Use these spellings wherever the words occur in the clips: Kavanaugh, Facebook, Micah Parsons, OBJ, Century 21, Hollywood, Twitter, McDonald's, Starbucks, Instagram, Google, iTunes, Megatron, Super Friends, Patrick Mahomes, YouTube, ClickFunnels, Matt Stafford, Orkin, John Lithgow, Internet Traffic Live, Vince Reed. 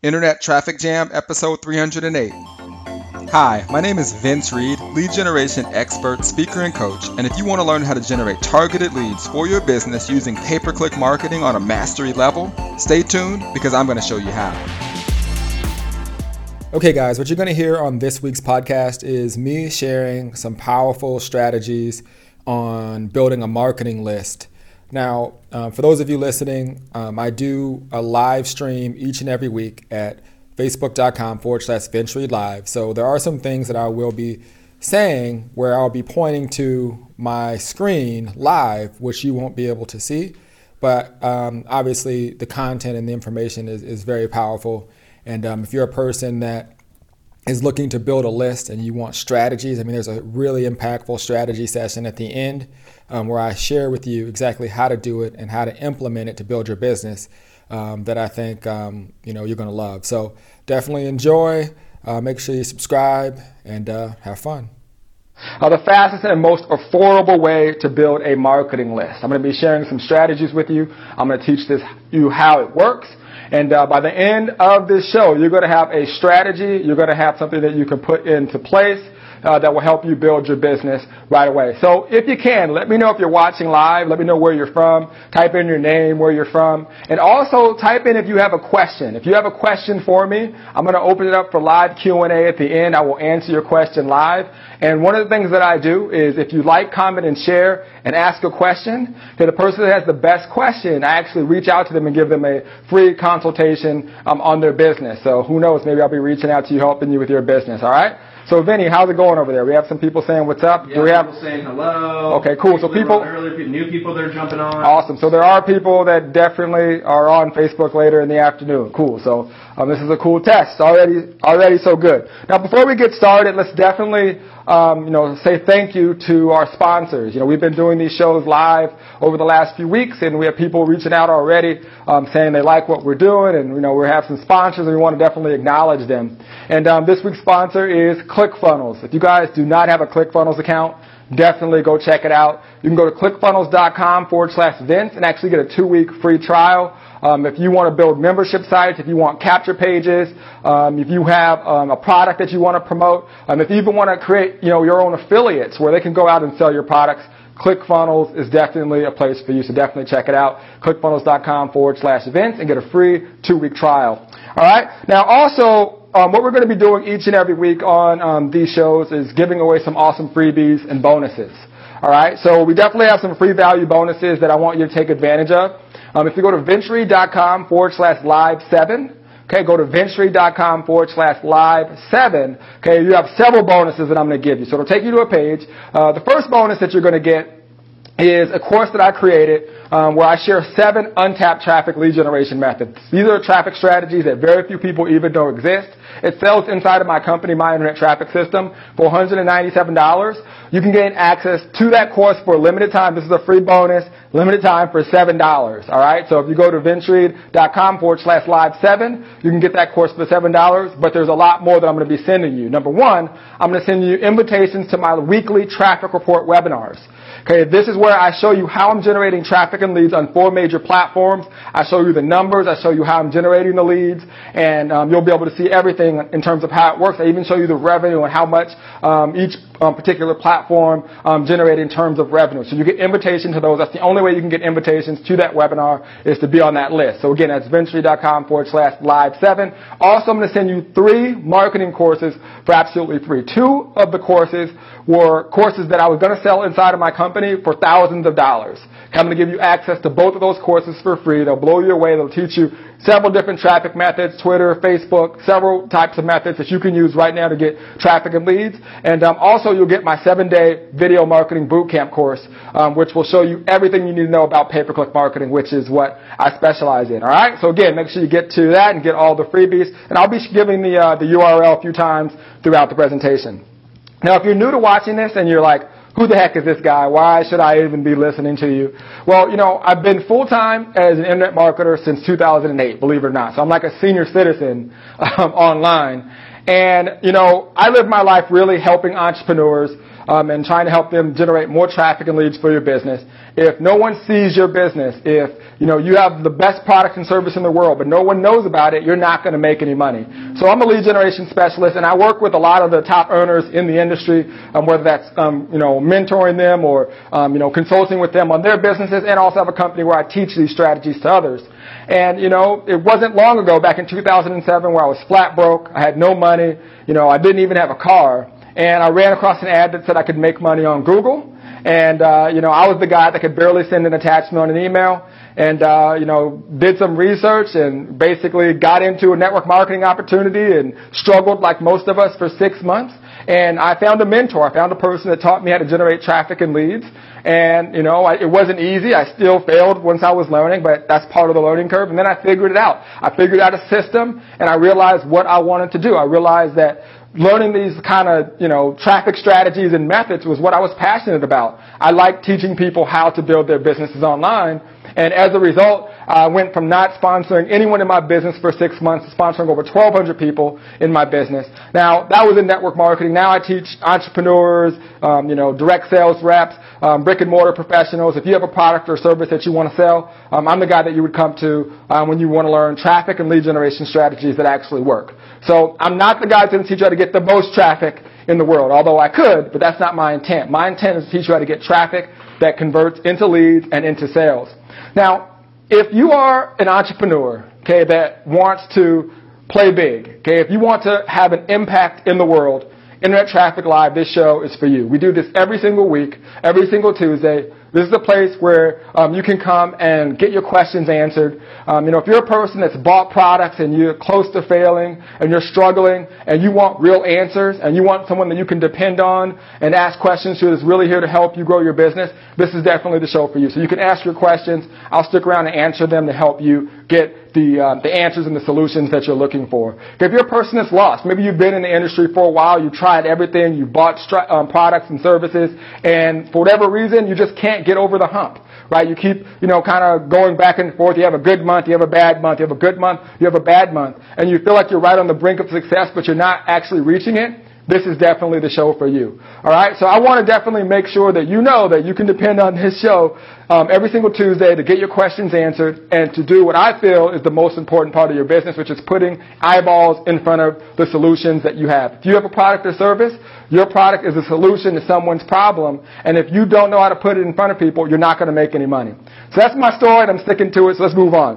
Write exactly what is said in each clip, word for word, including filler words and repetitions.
Internet Traffic Jam, episode three hundred eight. Hi, my name is Vince Reed, lead generation expert, speaker, and coach. And if you want to learn how to generate targeted leads for your business using pay-per-click marketing on a mastery level, stay tuned because I'm going to show you how. Okay, guys, what you're going to hear on this week's podcast is me sharing some powerful strategies on building a marketing list. Now, uh, for those of you listening, um, I do a live stream each and every week at facebook.com forward slash Century Live. So there are some things that I will be saying where I'll be pointing to my screen live, which you won't be able to see. But um, obviously, the content and the information is, is very powerful. And um, if you're a person that is looking to build a list and you want strategies, I mean, there's a really impactful strategy session at the end um, where I share with you exactly how to do it and how to implement it to build your business um, that I think, um, you know, you're going to love. So definitely enjoy, uh, make sure you subscribe and uh, have fun. Uh, the fastest and most affordable way to build a marketing list. I'm going to be sharing some strategies with you. I'm going to teach this, you how it works. And uh, by the end of this show, you're going to have a strategy. You're going to have something that you can put into place uh, that will help you build your business right away. So if you can, let me know if you're watching live. Let me know where you're from. Type in your name, where you're from. And also type in if you have a question. If you have a question for me, I'm going to open it up for live Q and A at the end. I will answer your question live. And one of the things that I do is if you like, comment, and share and ask a question to the person that has the best question, I actually reach out to them and give them a free conversation. consultation um, on their business. So who knows, maybe I'll be reaching out to you, helping you with your business, all right? So Vinny, how's it going over there? We have some people saying what's up. Yeah, Do we have people saying hello. Okay, cool. People so people, early, new people that are jumping on. Awesome. So there are people that definitely are on Facebook later in the afternoon. Cool. So um, this is a cool test. Already, already so good. Now before we get started, let's definitely um, you know say thank you to our sponsors. You know we've been doing these shows live over the last few weeks, and we have people reaching out already um, saying they like what we're doing, and you know we have some sponsors, and we want to definitely acknowledge them. And um, this week's sponsor is ClickFunnels. If you guys do not have a ClickFunnels account, definitely go check it out. You can go to clickfunnels.com forward slash Vince and actually get a two-week free trial. Um, if you want to build membership sites, if you want capture pages, um, if you have um, a product that you want to promote, um, if you even want to create, you know, your own affiliates where they can go out and sell your products, ClickFunnels is definitely a place for you, so definitely check it out. ClickFunnels.com forward slash Vince and get a free two-week trial. All right. Now also, Um, what we're going to be doing each and every week on um, these shows is giving away some awesome freebies and bonuses. All right, so we definitely have some free value bonuses that I want you to take advantage of. Um, if you go to Venture.com forward slash live seven, okay, go to Venture.com forward slash live seven, okay, you have several bonuses that I'm going to give you. So it'll take you to a page. Uh, the first bonus that you're going to get is a course that I created um, where I share seven untapped traffic lead generation methods. These are traffic strategies that very few people even know exist. It sells inside of my company, My Internet Traffic System, for one hundred ninety-seven dollars. You can gain access to that course for a limited time. This is a free bonus, limited time for seven dollars. All right, so if you go to Ventreed.com forward slash live seven, you can get that course for seven dollars, but there's a lot more that I'm going to be sending you. Number one, I'm going to send you invitations to my weekly traffic report webinars. Okay, this is where I show you how I'm generating traffic and leads on four major platforms. I show you the numbers. I show you how I'm generating the leads. And um, you'll be able to see everything in terms of how it works. I even show you the revenue and how much um, each um, particular platform um, generated in terms of revenue. So you get invitation to those. That's the only way you can get invitations to that webinar is to be on that list. So again, that's Venture.com forward slash live seven. Also, I'm going to send you three marketing courses for absolutely free. Two of the courses were courses that I was going to sell inside of my company for thousands of dollars. I'm going to give you access to both of those courses for free. They'll blow you away. They'll teach you several different traffic methods, Twitter, Facebook, several types of methods that you can use right now to get traffic and leads. And um, also, you'll get my seven-day video marketing bootcamp course, um, which will show you everything you need to know about pay-per-click marketing, which is what I specialize in. All right? So, again, make sure you get to that and get all the freebies. And I'll be giving the, uh, the U R L a few times throughout the presentation. Now, if you're new to watching this and you're like, who the heck is this guy? Why should I even be listening to you? Well, you know, I've been full-time as an internet marketer since two thousand eight, believe it or not. So I'm like a senior citizen um, online. And, you know, I live my life really helping entrepreneurs um, and trying to help them generate more traffic and leads for your business. If no one sees your business, if you know you have the best product and service in the world, but no one knows about it, you're not going to make any money. So I'm a lead generation specialist, and I work with a lot of the top earners in the industry, um, whether that's um, you know mentoring them or um, you know consulting with them on their businesses, and also have a company where I teach these strategies to others. And you know, it wasn't long ago, back in two thousand seven, where I was flat broke. I had no money. You know, I didn't even have a car. And I ran across an ad that said I could make money on Google. And, uh, you know, I was the guy that could barely send an attachment on an email. And, uh, you know, did some research and basically got into a network marketing opportunity and struggled like most of us for six months. And I found a mentor. I found a person that taught me how to generate traffic and leads. And, you know, I, it wasn't easy. I still failed once I was learning, but that's part of the learning curve. And then I figured it out. I figured out a system, and I realized what I wanted to do. I realized that learning these kind of, you know, traffic strategies and methods was what I was passionate about. I like teaching people how to build their businesses online. And as a result, I went from not sponsoring anyone in my business for six months to sponsoring over twelve hundred people in my business. Now, that was in network marketing. Now I teach entrepreneurs, um, you know, direct sales reps, um, brick and mortar professionals. If you have a product or service that you want to sell, um, I'm the guy that you would come to um, when you want to learn traffic and lead generation strategies that actually work. So I'm not the guy that's going to teach you how to get the most traffic in the world, although I could, but that's not my intent. My intent is to teach you how to get traffic that converts into leads and into sales. Now, if you are an entrepreneur, okay, that wants to play big, okay, if you want to have an impact in the world, Internet Traffic Live, this show is for you. We do this every single week, every single Tuesday. This is a place where um, you can come and get your questions answered. Um, you know, if you're a person that's bought products and you're close to failing and you're struggling and you want real answers and you want someone that you can depend on and ask questions who is really here to help you grow your business, this is definitely the show for you. So you can ask your questions. I'll stick around and answer them to help you get the uh, the answers and the solutions that you're looking for. If you're a person that's lost, maybe you've been in the industry for a while, you've tried everything, you've bought stri- um, products and services, and for whatever reason, you just can't get over the hump, right? You keep, you know, kind of going back and forth. You have a good month, you have a bad month, you have a good month, you have a bad month, and you feel like you're right on the brink of success, but you're not actually reaching it. This is definitely the show for you. All right, so I want to definitely make sure that you know that you can depend on this show um, every single Tuesday to get your questions answered and to do what I feel is the most important part of your business, which is putting eyeballs in front of the solutions that you have. If you have a product or service, your product is a solution to someone's problem, and if you don't know how to put it in front of people, you're not going to make any money. So that's my story, and I'm sticking to it, so let's move on.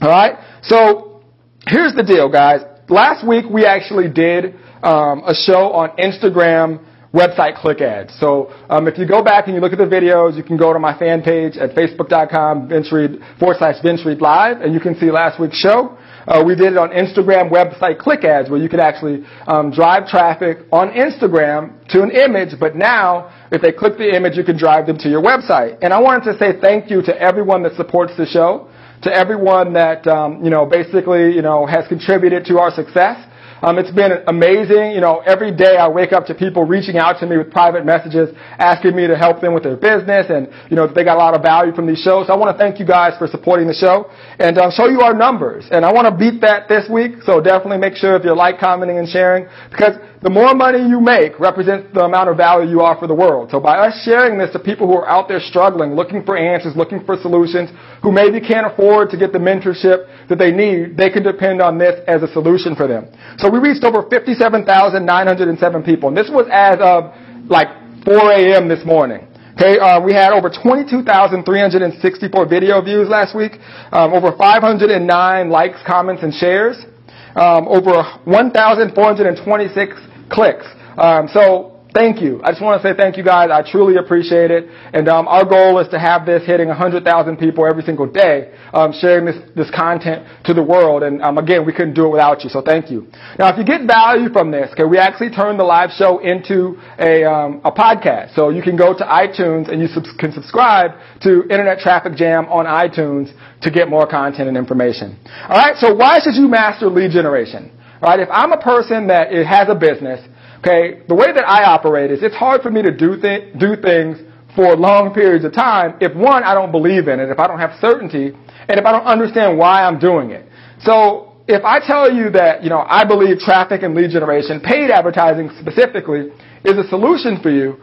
All right, so here's the deal, guys. Last week, we actually did um, a show on Instagram website click ads. So um, if you go back and you look at the videos, you can go to my fan page at facebook.com Vince Reed, forward slash Vince Reed Live, and you can see last week's show. Uh, we did it on Instagram website click ads, where you could actually um, drive traffic on Instagram to an image, but now if they click the image, you can drive them to your website. And I wanted to say thank you to everyone that supports the show, to everyone that, um, you know, basically, you know, has contributed to our success. Um, it's been amazing. You know, every day I wake up to people reaching out to me with private messages, asking me to help them with their business, and, you know, they got a lot of value from these shows. So I want to thank you guys for supporting the show and um, show you our numbers. And I want to beat that this week, so definitely make sure if you're like, commenting, and sharing, because the more money you make represents the amount of value you offer the world. So by us sharing this to people who are out there struggling, looking for answers, looking for solutions, who maybe can't afford to get the mentorship that they need, they can depend on this as a solution for them. So we reached over fifty-seven thousand nine hundred seven people. And this was as of like four a.m. this morning. Okay, uh, we had over twenty-two thousand three hundred sixty-four video views last week, um, over five hundred nine likes, comments, and shares. Um, over one thousand four hundred twenty-six clicks. Um, so thank you. I just want to say thank you, guys. I truly appreciate it. And um, our goal is to have this hitting one hundred thousand people every single day, um, sharing this, this content to the world. And um, again, we couldn't do it without you, so thank you. Now, if you get value from this, okay, we actually turned the live show into a, um, a podcast. So you can go to iTunes and you sub- can subscribe to Internet Traffic Jam on iTunes to get more content and information. All right, so why should you master lead generation? All right, if I'm a person that has a business, okay, the way that I operate is it's hard for me to do th- do things for long periods of time if, one, I don't believe in it, if I don't have certainty, and if I don't understand why I'm doing it. So if I tell you that, you know, I believe traffic and lead generation, paid advertising specifically, is a solution for you,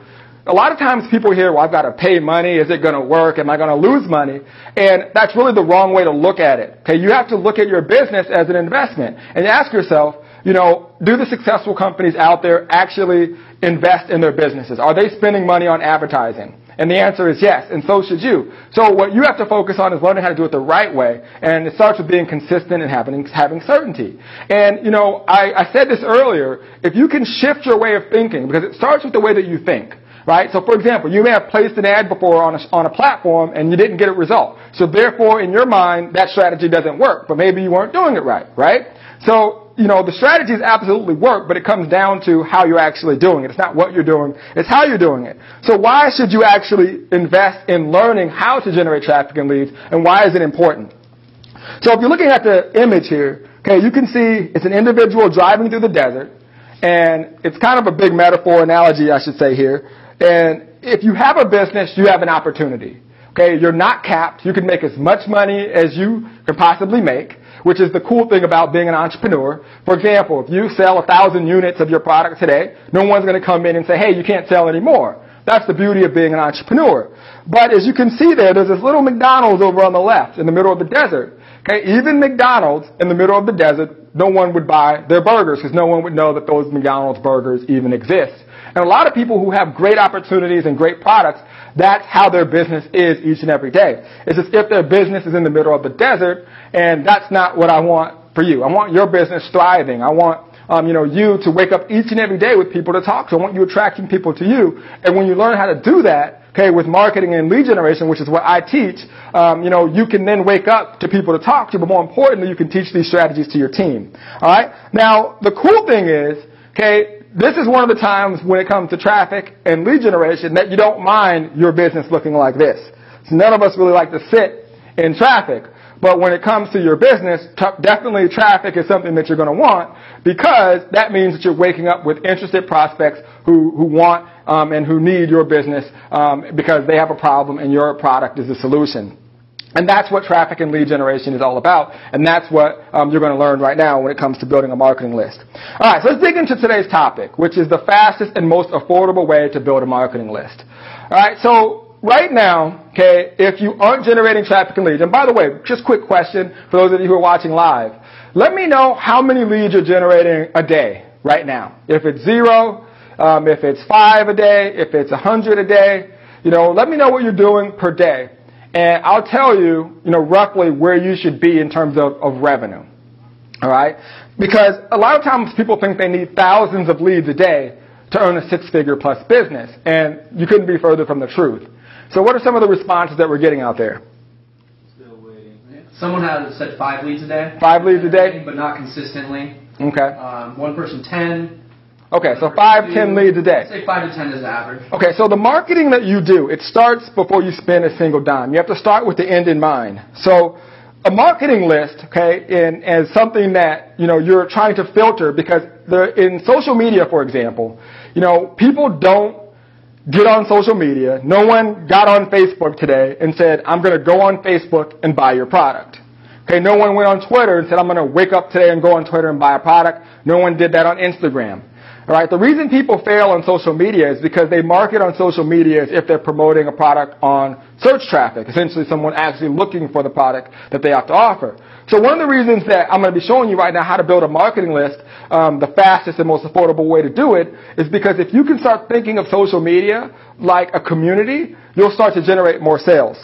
a lot of times people hear, well, I've got to pay money. Is it going to work? Am I going to lose money? And that's really the wrong way to look at it. Okay, you have to look at your business as an investment and ask yourself, you know, do the successful companies out there actually invest in their businesses? Are they spending money on advertising? And the answer is yes, and so should you. So what you have to focus on is learning how to do it the right way, and it starts with being consistent and having, having certainty. And, you know, I, I said this earlier, if you can shift your way of thinking, because it starts with the way that you think, right? So, for example, you may have placed an ad before on a, on a platform, and you didn't get a result. So, therefore, in your mind, that strategy doesn't work, but maybe you weren't doing it right, right? So, you know, the strategies absolutely work, but it comes down to how you're actually doing it. It's not what you're doing, it's how you're doing it. So why should you actually invest in learning how to generate traffic and leads, and why is it important? So if you're looking at the image here, okay, you can see it's an individual driving through the desert, and it's kind of a big metaphor analogy, I should say here. And if you have a business, you have an opportunity. Okay, you're not capped. You can make as much money as you can possibly make, which is the cool thing about being an entrepreneur. For example, if you sell a thousand units of your product today, no one's going to come in and say, hey, you can't sell anymore. That's the beauty of being an entrepreneur. But as you can see there, there's this little McDonald's over on the left in the middle of the desert. Okay, even McDonald's in the middle of the desert, no one would buy their burgers because no one would know that those McDonald's burgers even exist. And a lot of people who have great opportunities and great products, that's how their business is each and every day. It's as if their business is in the middle of the desert, and that's not what I want for you. I want your business thriving. I want um, you know, you to wake up each and every day with people to talk to. I want you attracting people to you. And when you learn how to do that, okay, with marketing and lead generation, which is what I teach, um, you know, you can then wake up to people to talk to, but more importantly, you can teach these strategies to your team. All right? Now, the cool thing is, okay, this is one of the times when it comes to traffic and lead generation that you don't mind your business looking like this. So none of us really like to sit in traffic. But when it comes to your business, t- definitely traffic is something that you're going to want, because that means that you're waking up with interested prospects who, who want um, and who need your business um, because they have a problem and your product is the solution. And that's what traffic and lead generation is all about, and that's what um, you're going to learn right now when it comes to building a marketing list. All right, so let's dig into today's topic, which is the fastest and most affordable way to build a marketing list. All right, so right now, okay, if you aren't generating traffic and leads, and by the way, just quick question for those of you who are watching live, let me know how many leads you're generating a day right now. If it's zero, um, if it's five a day, if it's a hundred a day, you know, let me know what you're doing per day. And I'll tell you, you know, roughly where you should be in terms of, of revenue, all right? Because a lot of times people think they need thousands of leads a day to earn a six-figure plus business, and you couldn't be further from the truth. So what are some of the responses that we're getting out there? Still waiting. Someone had said five leads a day. Five leads a day? But not consistently. Okay. Um, one person, ten. Okay, so five, ten leads a day. Say five to ten is the average. Okay, so the marketing that you do, it starts before you spend a single dime. You have to start with the end in mind. So a marketing list, okay, and as something that, you know, you're trying to filter, because the, in social media, for example, you know, people don't get on social media. No one got on Facebook today and said, I'm going to go on Facebook and buy your product. Okay, no one went on Twitter and said, I'm going to wake up today and go on Twitter and buy a product. No one did that on Instagram. All right, the reason people fail on social media is because they market on social media as if they're promoting a product on search traffic, essentially someone actually looking for the product that they have to offer. So one of the reasons that I'm going to be showing you right now how to build a marketing list, um, the fastest and most affordable way to do it, is because if you can start thinking of social media like a community, you'll start to generate more sales.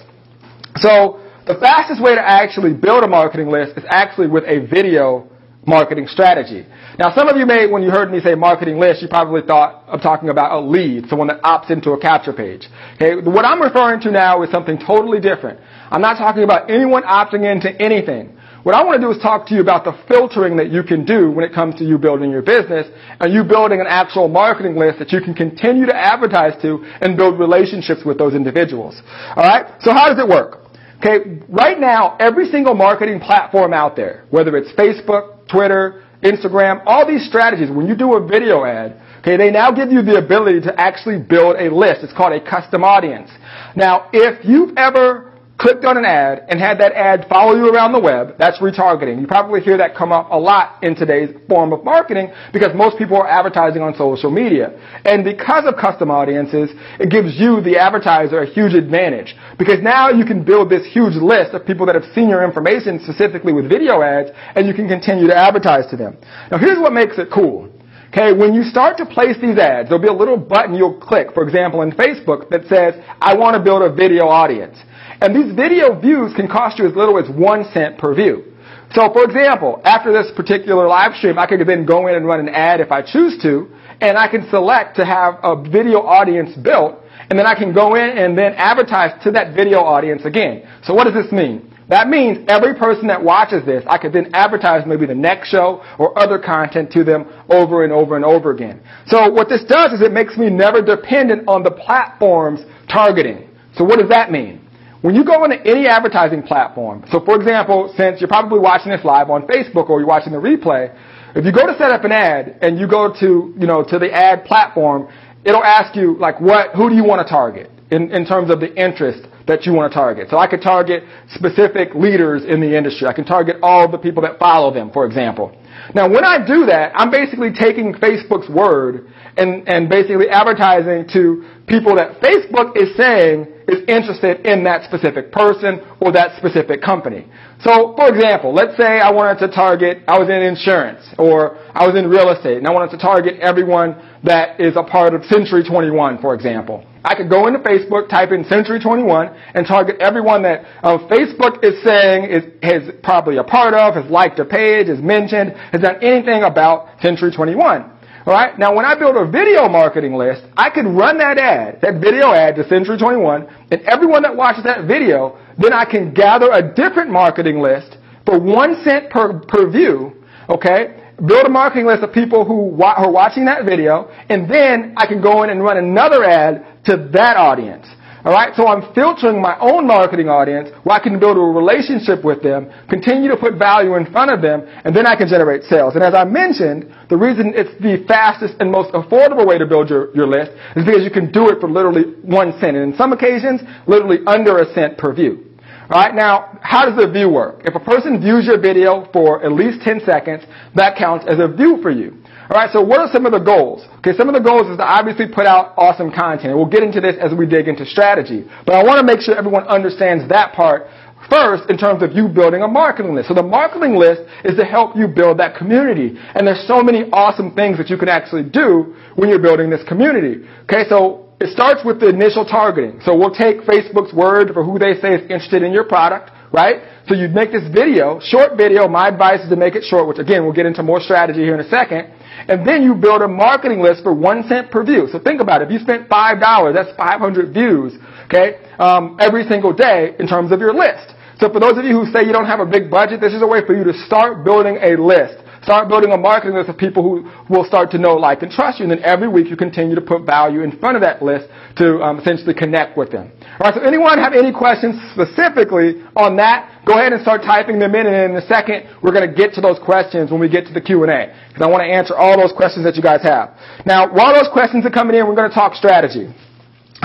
So the fastest way to actually build a marketing list is actually with a video marketing strategy. Now, some of you may, when you heard me say marketing list, you probably thought I'm talking about a lead, someone that opts into a capture page. Okay, what I'm referring to now is something totally different. I'm not talking about anyone opting into anything. What I want to do is talk to you about the filtering that you can do when it comes to you building your business and you building an actual marketing list that you can continue to advertise to and build relationships with those individuals. All right, so how does it work? Okay, right now, every single marketing platform out there, whether it's Facebook, Twitter, Instagram, all these strategies, when you do a video ad, okay, they now give you the ability to actually build a list. It's called a custom audience. Now, if you've ever clicked on an ad and had that ad follow you around the web, that's retargeting. You probably hear that come up a lot in today's form of marketing because most people are advertising on social media. And because of custom audiences, it gives you, the advertiser, a huge advantage because now you can build this huge list of people that have seen your information specifically with video ads and you can continue to advertise to them. Now here's what makes it cool. Okay, when you start to place these ads, there'll be a little button you'll click, for example, in Facebook that says, I want to build a video audience. And these video views can cost you as little as one cent per view. So, for example, after this particular live stream, I could then go in and run an ad if I choose to, and I can select to have a video audience built, and then I can go in and then advertise to that video audience again. So what does this mean? That means every person that watches this, I could then advertise maybe the next show or other content to them over and over and over again. So what this does is it makes me never dependent on the platform's targeting. So what does that mean? When you go into any advertising platform, so for example, since you're probably watching this live on Facebook or you're watching the replay, if you go to set up an ad and you go to, you know, to the ad platform, it'll ask you, like, what, who do you want to target in, in terms of the interest that you want to target. So I could target specific leaders in the industry. I can target all the people that follow them, for example. Now, when I do that, I'm basically taking Facebook's word and, and basically advertising to people that Facebook is saying is interested in that specific person or that specific company. So, for example, let's say I wanted to target, I was in insurance or I was in real estate and I wanted to target everyone that is a part of Century twenty-one, for example. I could go into Facebook, type in Century twenty-one, and target everyone that uh, Facebook is saying is, is probably a part of, has liked a page, has mentioned, has done anything about Century twenty-one. All right. Now, when I build a video marketing list, I could run that ad, that video ad to Century twenty-one, and everyone that watches that video, then I can gather a different marketing list for one cent per, per view, okay, build a marketing list of people who wa- are watching that video, and then I can go in and run another ad to that audience. All right, so I'm filtering my own marketing audience where I can build a relationship with them, continue to put value in front of them, and then I can generate sales. And as I mentioned, the reason it's the fastest and most affordable way to build your, your list is because you can do it for literally one cent, and in some occasions, literally under a cent per view. All right, now, how does the view work? If a person views your video for at least ten seconds, that counts as a view for you. All right, so what are some of the goals? Okay, some of the goals is to obviously put out awesome content. We'll get into this as we dig into strategy. But I want to make sure everyone understands that part first in terms of you building a marketing list. So the marketing list is to help you build that community. And there's so many awesome things that you can actually do when you're building this community. Okay, so it starts with the initial targeting. So we'll take Facebook's word for who they say is interested in your product, right? So you make this video, short video. My advice is to make it short, which again, we'll get into more strategy here in a second. And then you build a marketing list for one cent per view. So think about it. If you spent five dollars, that's five hundred views, okay, um, every single day in terms of your list. So for those of you who say you don't have a big budget, this is a way for you to start building a list. Start building a marketing list of people who will start to know, like, and trust you. And then every week you continue to put value in front of that list to um, essentially connect with them. All right, so anyone have any questions specifically on that? Go ahead and start typing them in. And in a second, we're going to get to those questions when we get to the Q and A. Because I want to answer all those questions that you guys have. Now, while those questions are coming in, we're going to talk strategy.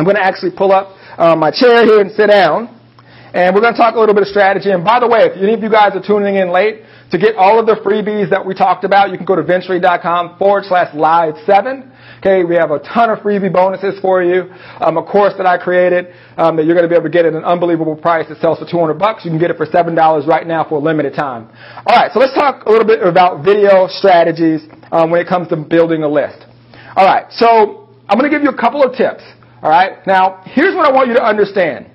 I'm going to actually pull up uh, my chair here and sit down. And we're going to talk a little bit of strategy. And by the way, if any of you guys are tuning in late, to get all of the freebies that we talked about, you can go to vince reed dot com forward slash live seven. Okay, we have a ton of freebie bonuses for you. Um, a course that I created um, that you're going to be able to get at an unbelievable price that sells for two hundred bucks. You can get it for seven dollars right now for a limited time. All right, so let's talk a little bit about video strategies um, when it comes to building a list. All right, so I'm going to give you a couple of tips. All right, now here's what I want you to understand.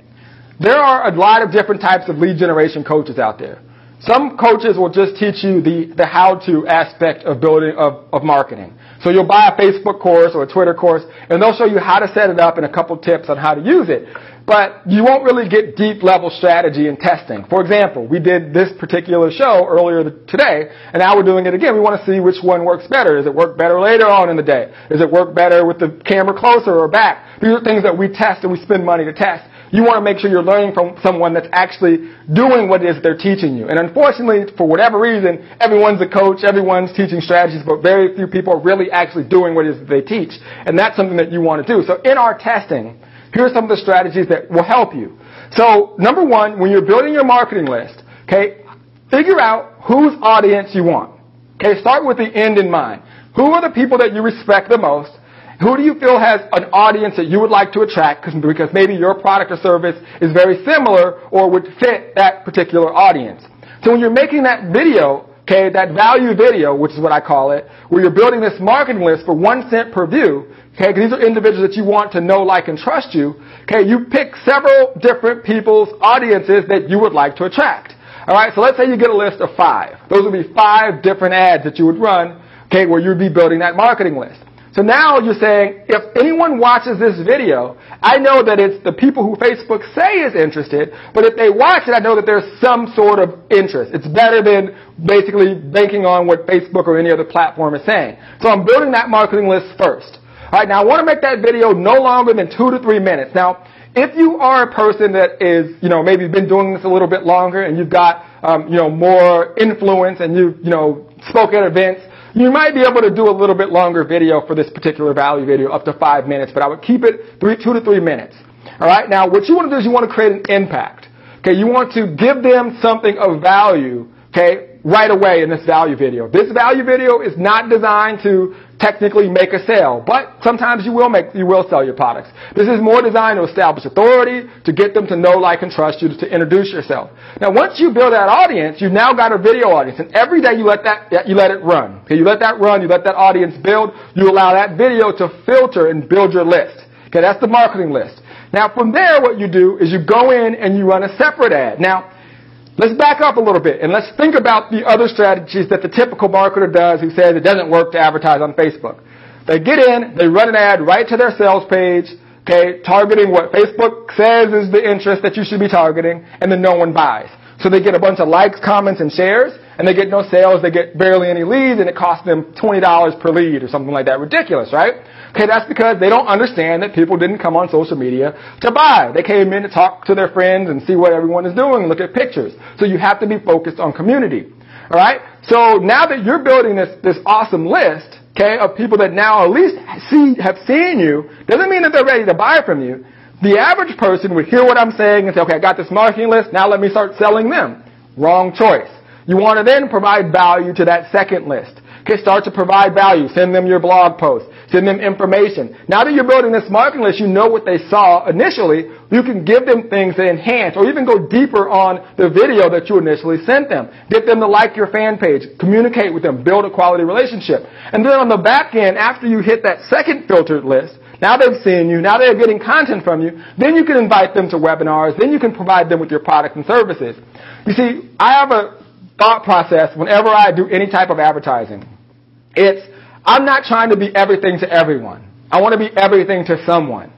There are a lot of different types of lead generation coaches out there. Some coaches will just teach you the, the how-to aspect of building, of, of marketing. So you'll buy a Facebook course or a Twitter course, and they'll show you how to set it up and a couple tips on how to use it. But you won't really get deep level strategy and testing. For example, we did this particular show earlier today, and now we're doing it again. We want to see which one works better. Does it work better later on in the day? Does it work better with the camera closer or back? These are things that we test and we spend money to test. You want to make sure you're learning from someone that's actually doing what it is they're teaching you. And unfortunately, for whatever reason, everyone's a coach, everyone's teaching strategies, but very few people are really actually doing what it is that they teach. And that's something that you want to do. So in our testing, here are some of the strategies that will help you. So number one, when you're building your marketing list, okay, figure out whose audience you want. Okay, start with the end in mind. Who are the people that you respect the most? Who do you feel has an audience that you would like to attract because maybe your product or service is very similar or would fit that particular audience? So when you're making that video, okay, that value video, which is what I call it, where you're building this marketing list for one cent per view, okay, these are individuals that you want to know, like, and trust you, okay, you pick several different people's audiences that you would like to attract. All right, so let's say you get a list of five. Those would be five different ads that you would run, okay, where you'd be building that marketing list. So now you're saying, if anyone watches this video, I know that it's the people who Facebook say is interested, but if they watch it, I know that there's some sort of interest. It's better than basically banking on what Facebook or any other platform is saying. So I'm building that marketing list first. All right, now I want to make that video no longer than two to three minutes. Now, if you are a person that is, you know, maybe been doing this a little bit longer and you've got, um, you know, more influence and you've, you know, spoke at events, you might be able to do a little bit longer video for this particular value video, up to five minutes, but I would keep it three, two to three minutes. All right. Now, what you want to do is you want to create an impact. Okay. You want to give them something of value. Okay. Right away in this value video. This value video is not designed to technically make a sale, but sometimes you will make, you will sell your products. This is more designed to establish authority, to get them to know, like, and trust you, to introduce yourself. Now, once you build that audience, you've now got a video audience, and every day you let that, you let it run. Okay, you let that run, you let that audience build, you allow that video to filter and build your list. Okay, that's the marketing list. Now, from there, what you do is you go in and you run a separate ad. Now, let's back up a little bit and let's think about the other strategies that the typical marketer does who says it doesn't work to advertise on Facebook. They get in, they run an ad right to their sales page, okay, targeting what Facebook says is the interest that you should be targeting, and then no one buys. So they get a bunch of likes, comments, and shares, and they get no sales, they get barely any leads, and it costs them twenty dollars per lead or something like that. Ridiculous, right? Okay, that's because they don't understand that people didn't come on social media to buy. They came in to talk to their friends and see what everyone is doing and look at pictures. So you have to be focused on community. All right? So now that you're building this, this awesome list, okay, of people that now at least see, have seen you, doesn't mean that they're ready to buy from you. The average person would hear what I'm saying and say, okay, I got this marketing list, now let me start selling them. Wrong choice. You want to then provide value to that second list. Okay, start to provide value. Send them your blog posts. Send them information. Now that you're building this marketing list, you know what they saw initially. You can give them things that enhance or even go deeper on the video that you initially sent them. Get them to like your fan page. Communicate with them. Build a quality relationship. And then on the back end, after you hit that second filtered list, now they've seen you. Now they're getting content from you. Then you can invite them to webinars. Then you can provide them with your products and services. You see, I have a thought process whenever I do any type of advertising. It's, I'm not trying to be everything to everyone. I want to be everything to someone.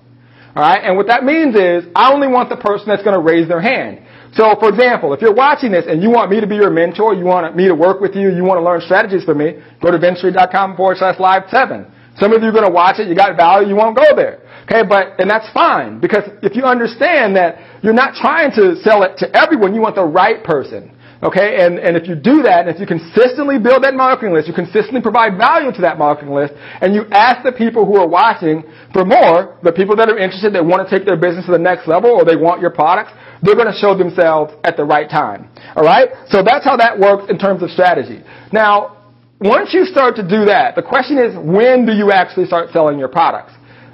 All right? And what that means is I only want the person that's going to raise their hand. So, for example, if you're watching this and you want me to be your mentor, you want me to work with you, you want to learn strategies from me, go to Vince Reed dot com forward slash live seven. Some of you are going to watch it. You got value. You won't go there. Okay, but, and that's fine, because if you understand that you're not trying to sell it to everyone, you want the right person. Okay, and, and if you do that, and if you consistently build that marketing list, you consistently provide value to that marketing list, and you ask the people who are watching for more, the people that are interested, that want to take their business to the next level, or they want your products, they're going to show themselves at the right time. All right? So that's how that works in terms of strategy. Now, once you start to do that, the question is, when do you actually start selling your products?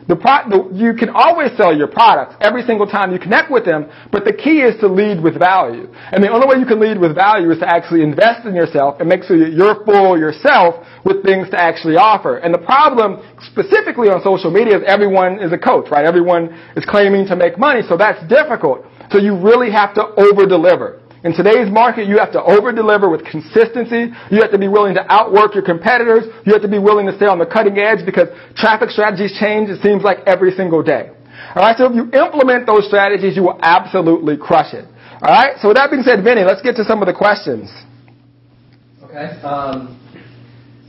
The pro- the, you can always sell your products every single time you connect with them, but the key is to lead with value. And the only way you can lead with value is to actually invest in yourself and make sure that you're full yourself with things to actually offer. And the problem specifically on social media is everyone is a coach, right? Everyone is claiming to make money, so that's difficult. So you really have to over-deliver. In today's market, you have to over-deliver with consistency. You have to be willing to outwork your competitors. You have to be willing to stay on the cutting edge, because traffic strategies change, it seems like, every single day. All right, so if you implement those strategies, you will absolutely crush it. All right, so with that being said, Vinny, let's get to some of the questions. Okay. Um,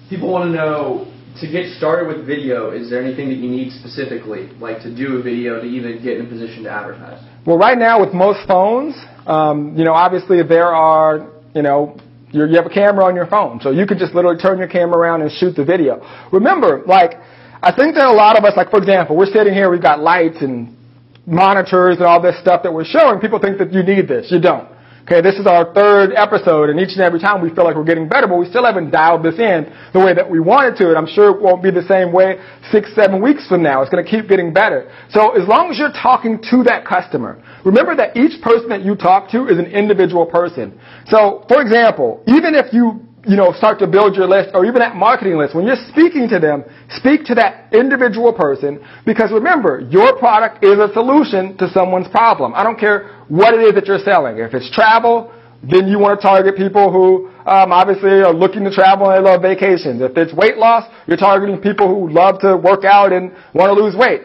people want to know, to get started with video, is there anything that you need specifically, like to do a video to even get in a position to advertise? Well, right now with most phones, um, you know, obviously there are, you know, you're, you have a camera on your phone, so you could just literally turn your camera around and shoot the video. Remember, like, I think that a lot of us, like, for example, we're sitting here, we've got lights and monitors and all this stuff that we're showing, people think that you need this. You don't. Okay, this is our third episode, and each and every time we feel like we're getting better, but we still haven't dialed this in the way that we wanted to, and I'm sure it won't be the same way six, seven weeks from now. It's going to keep getting better. So as long as you're talking to that customer, remember that each person that you talk to is an individual person. So, for example, even if you you know, start to build your list or even that marketing list. When you're speaking to them, speak to that individual person, because remember, your product is a solution to someone's problem. I don't care what it is that you're selling. If it's travel, then you want to target people who um, obviously are looking to travel and they love vacations. If it's weight loss, you're targeting people who love to work out and want to lose weight.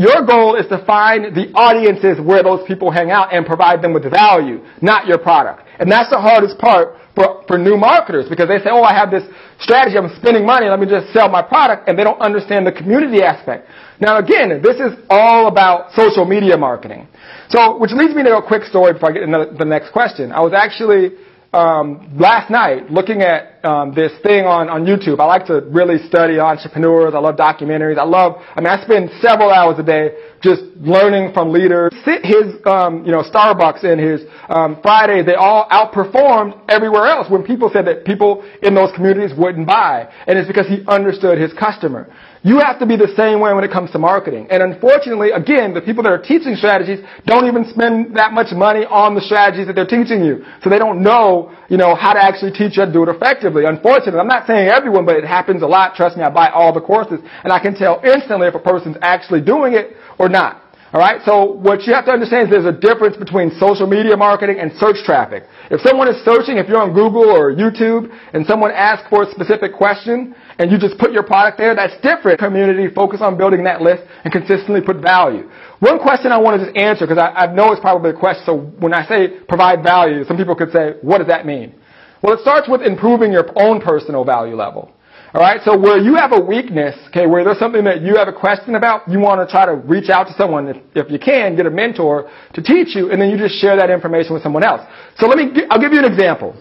Your goal is to find the audiences where those people hang out and provide them with value, not your product. And that's the hardest part for, for new marketers, because they say, oh, I have this strategy, I'm spending money, let me just sell my product, and they don't understand the community aspect. Now, again, this is all about social media marketing. So, which leads me to a quick story before I get into the next question. I was actually, um, last night looking at um, this thing on, on YouTube. I like to really study entrepreneurs. I love documentaries. I love, I mean, I spend several hours a day just learning from leaders. His, um, you know, Starbucks and his um, Fridays, they all outperformed everywhere else when people said that people in those communities wouldn't buy. And it's because he understood his customer. You have to be the same way when it comes to marketing. And unfortunately, again, the people that are teaching strategies don't even spend that much money on the strategies that they're teaching you. So they don't know, you know, how to actually teach you how to do it effectively. Unfortunately, I'm not saying everyone, but it happens a lot. Trust me, I buy all the courses, and I can tell instantly if a person's actually doing it or not. All right. So what you have to understand is there's a difference between social media marketing and search traffic. If someone is searching, if you're on Google or YouTube and someone asks for a specific question and you just put your product there, that's different. Community, focus on building that list and consistently put value. One question I want to just answer, because I, I know it's probably a question. So when I say provide value, some people could say, what does that mean? Well, it starts with improving your own personal value level. All right, so where you have a weakness, okay, where there's something that you have a question about, you want to try to reach out to someone, if, if you can, get a mentor to teach you, and then you just share that information with someone else. So let me, I'll give you an example.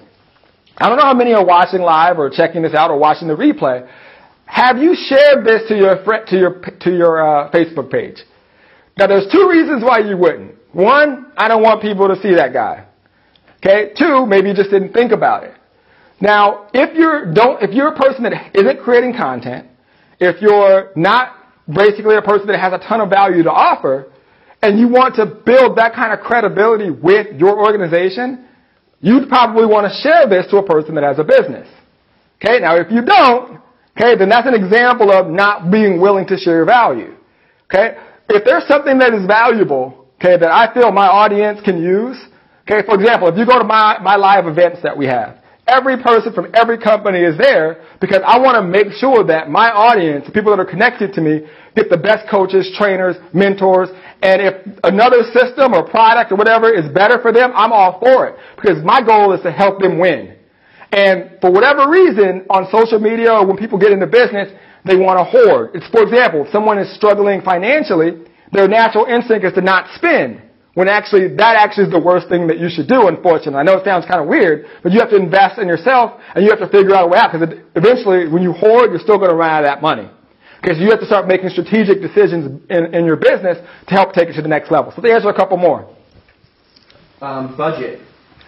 I don't know how many are watching live or checking this out or watching the replay. Have you shared this to your to your to your uh, Facebook page? Now, there's two reasons why you wouldn't. One, I don't want people to see that guy. Okay, two, maybe you just didn't think about it. Now, if you're don't, if you're a person that isn't creating content, if you're not basically a person that has a ton of value to offer, and you want to build that kind of credibility with your organization, you'd probably want to share this to a person that has a business. Okay, now if you don't, okay, then that's an example of not being willing to share your value. Okay, if there's something that is valuable, okay, that I feel my audience can use, okay, for example, if you go to my, my live events that we have, every person from every company is there because I want to make sure that my audience, the people that are connected to me, get the best coaches, trainers, mentors, and if another system or product or whatever is better for them, I'm all for it because my goal is to help them win. And for whatever reason, on social media or when people get into business, they want to hoard. It's, for example, if someone is struggling financially, their natural instinct is to not spend. When actually, that actually is the worst thing that you should do, unfortunately. I know it sounds kind of weird, but you have to invest in yourself and you have to figure out a way out because eventually when you hoard, you're still going to run out of that money. Okay, so you have to start making strategic decisions in, in your business to help take it to the next level. So let's answer a couple more. Um, budget.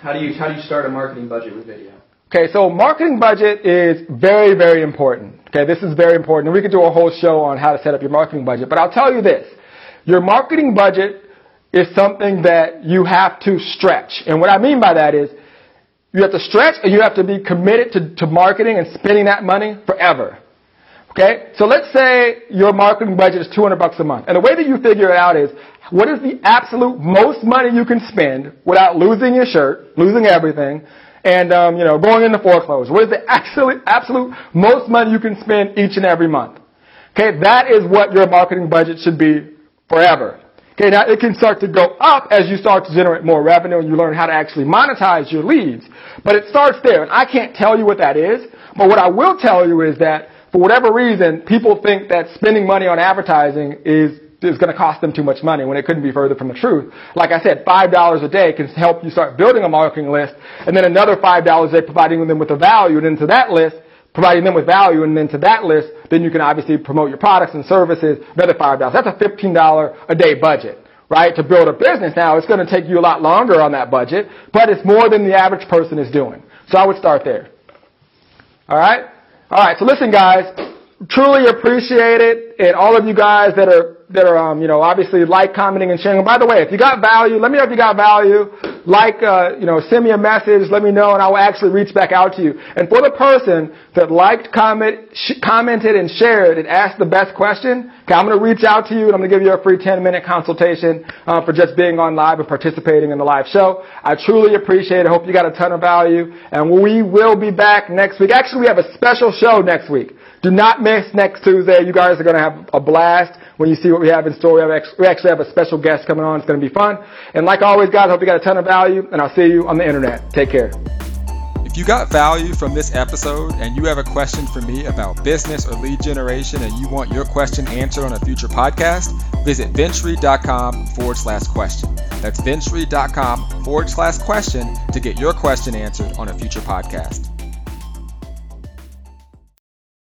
How do you, how do you start a marketing budget with video? Okay, so marketing budget is very, very important. Okay, this is very important. And we could do a whole show on how to set up your marketing budget, but I'll tell you this. Your marketing budget is something that you have to stretch. And what I mean by that is you have to stretch and you have to be committed to, to marketing and spending that money forever. Okay? So let's say your marketing budget is two hundred bucks a month. And the way that you figure it out is what is the absolute most money you can spend without losing your shirt, losing everything, and um, you know, going into foreclosure. What is the absolute, absolute most money you can spend each and every month? Okay? That is what your marketing budget should be forever. Okay, now it can start to go up as you start to generate more revenue and you learn how to actually monetize your leads. But it starts there. And I can't tell you what that is, but what I will tell you is that for whatever reason, people think that spending money on advertising is is going to cost them too much money when it couldn't be further from the truth. Like I said, five dollars a day can help you start building a marketing list, and then another five dollars a day providing them with a value, and then to that list, providing them with value, and then to that list, then you can obviously promote your products and services, another five dollars. That's a fifteen dollars a day budget. right, to build a business. Now, it's going to take you a lot longer on that budget, but it's more than the average person is doing. So I would start there. All right? All right, so listen, guys, truly appreciate it, and all of you guys that are, that are um, you know, obviously like, commenting, and sharing. And by the way, if you got value, let me know if you got value. Like, uh, you know, send me a message, let me know, and I will actually reach back out to you. And for the person that liked, comment, sh- commented, and shared and asked the best question, okay, I'm going to reach out to you, and I'm going to give you a free ten-minute consultation uh, for just being on live and participating in the live show. I truly appreciate it. Hope you got a ton of value. And we will be back next week. Actually, we have a special show next week. Do not miss next Tuesday. You guys are going to have a blast when you see what we have in store. We, have ex- we actually have a special guest coming on. It's going to be fun. And like always, guys, I hope you got a ton of value, and I'll see you on the internet. Take care. If you got value from this episode and you have a question for me about business or lead generation and you want your question answered on a future podcast, visit vince reed dot com forward slash question. That's vince reed dot com forward slash question to get your question answered on a future podcast.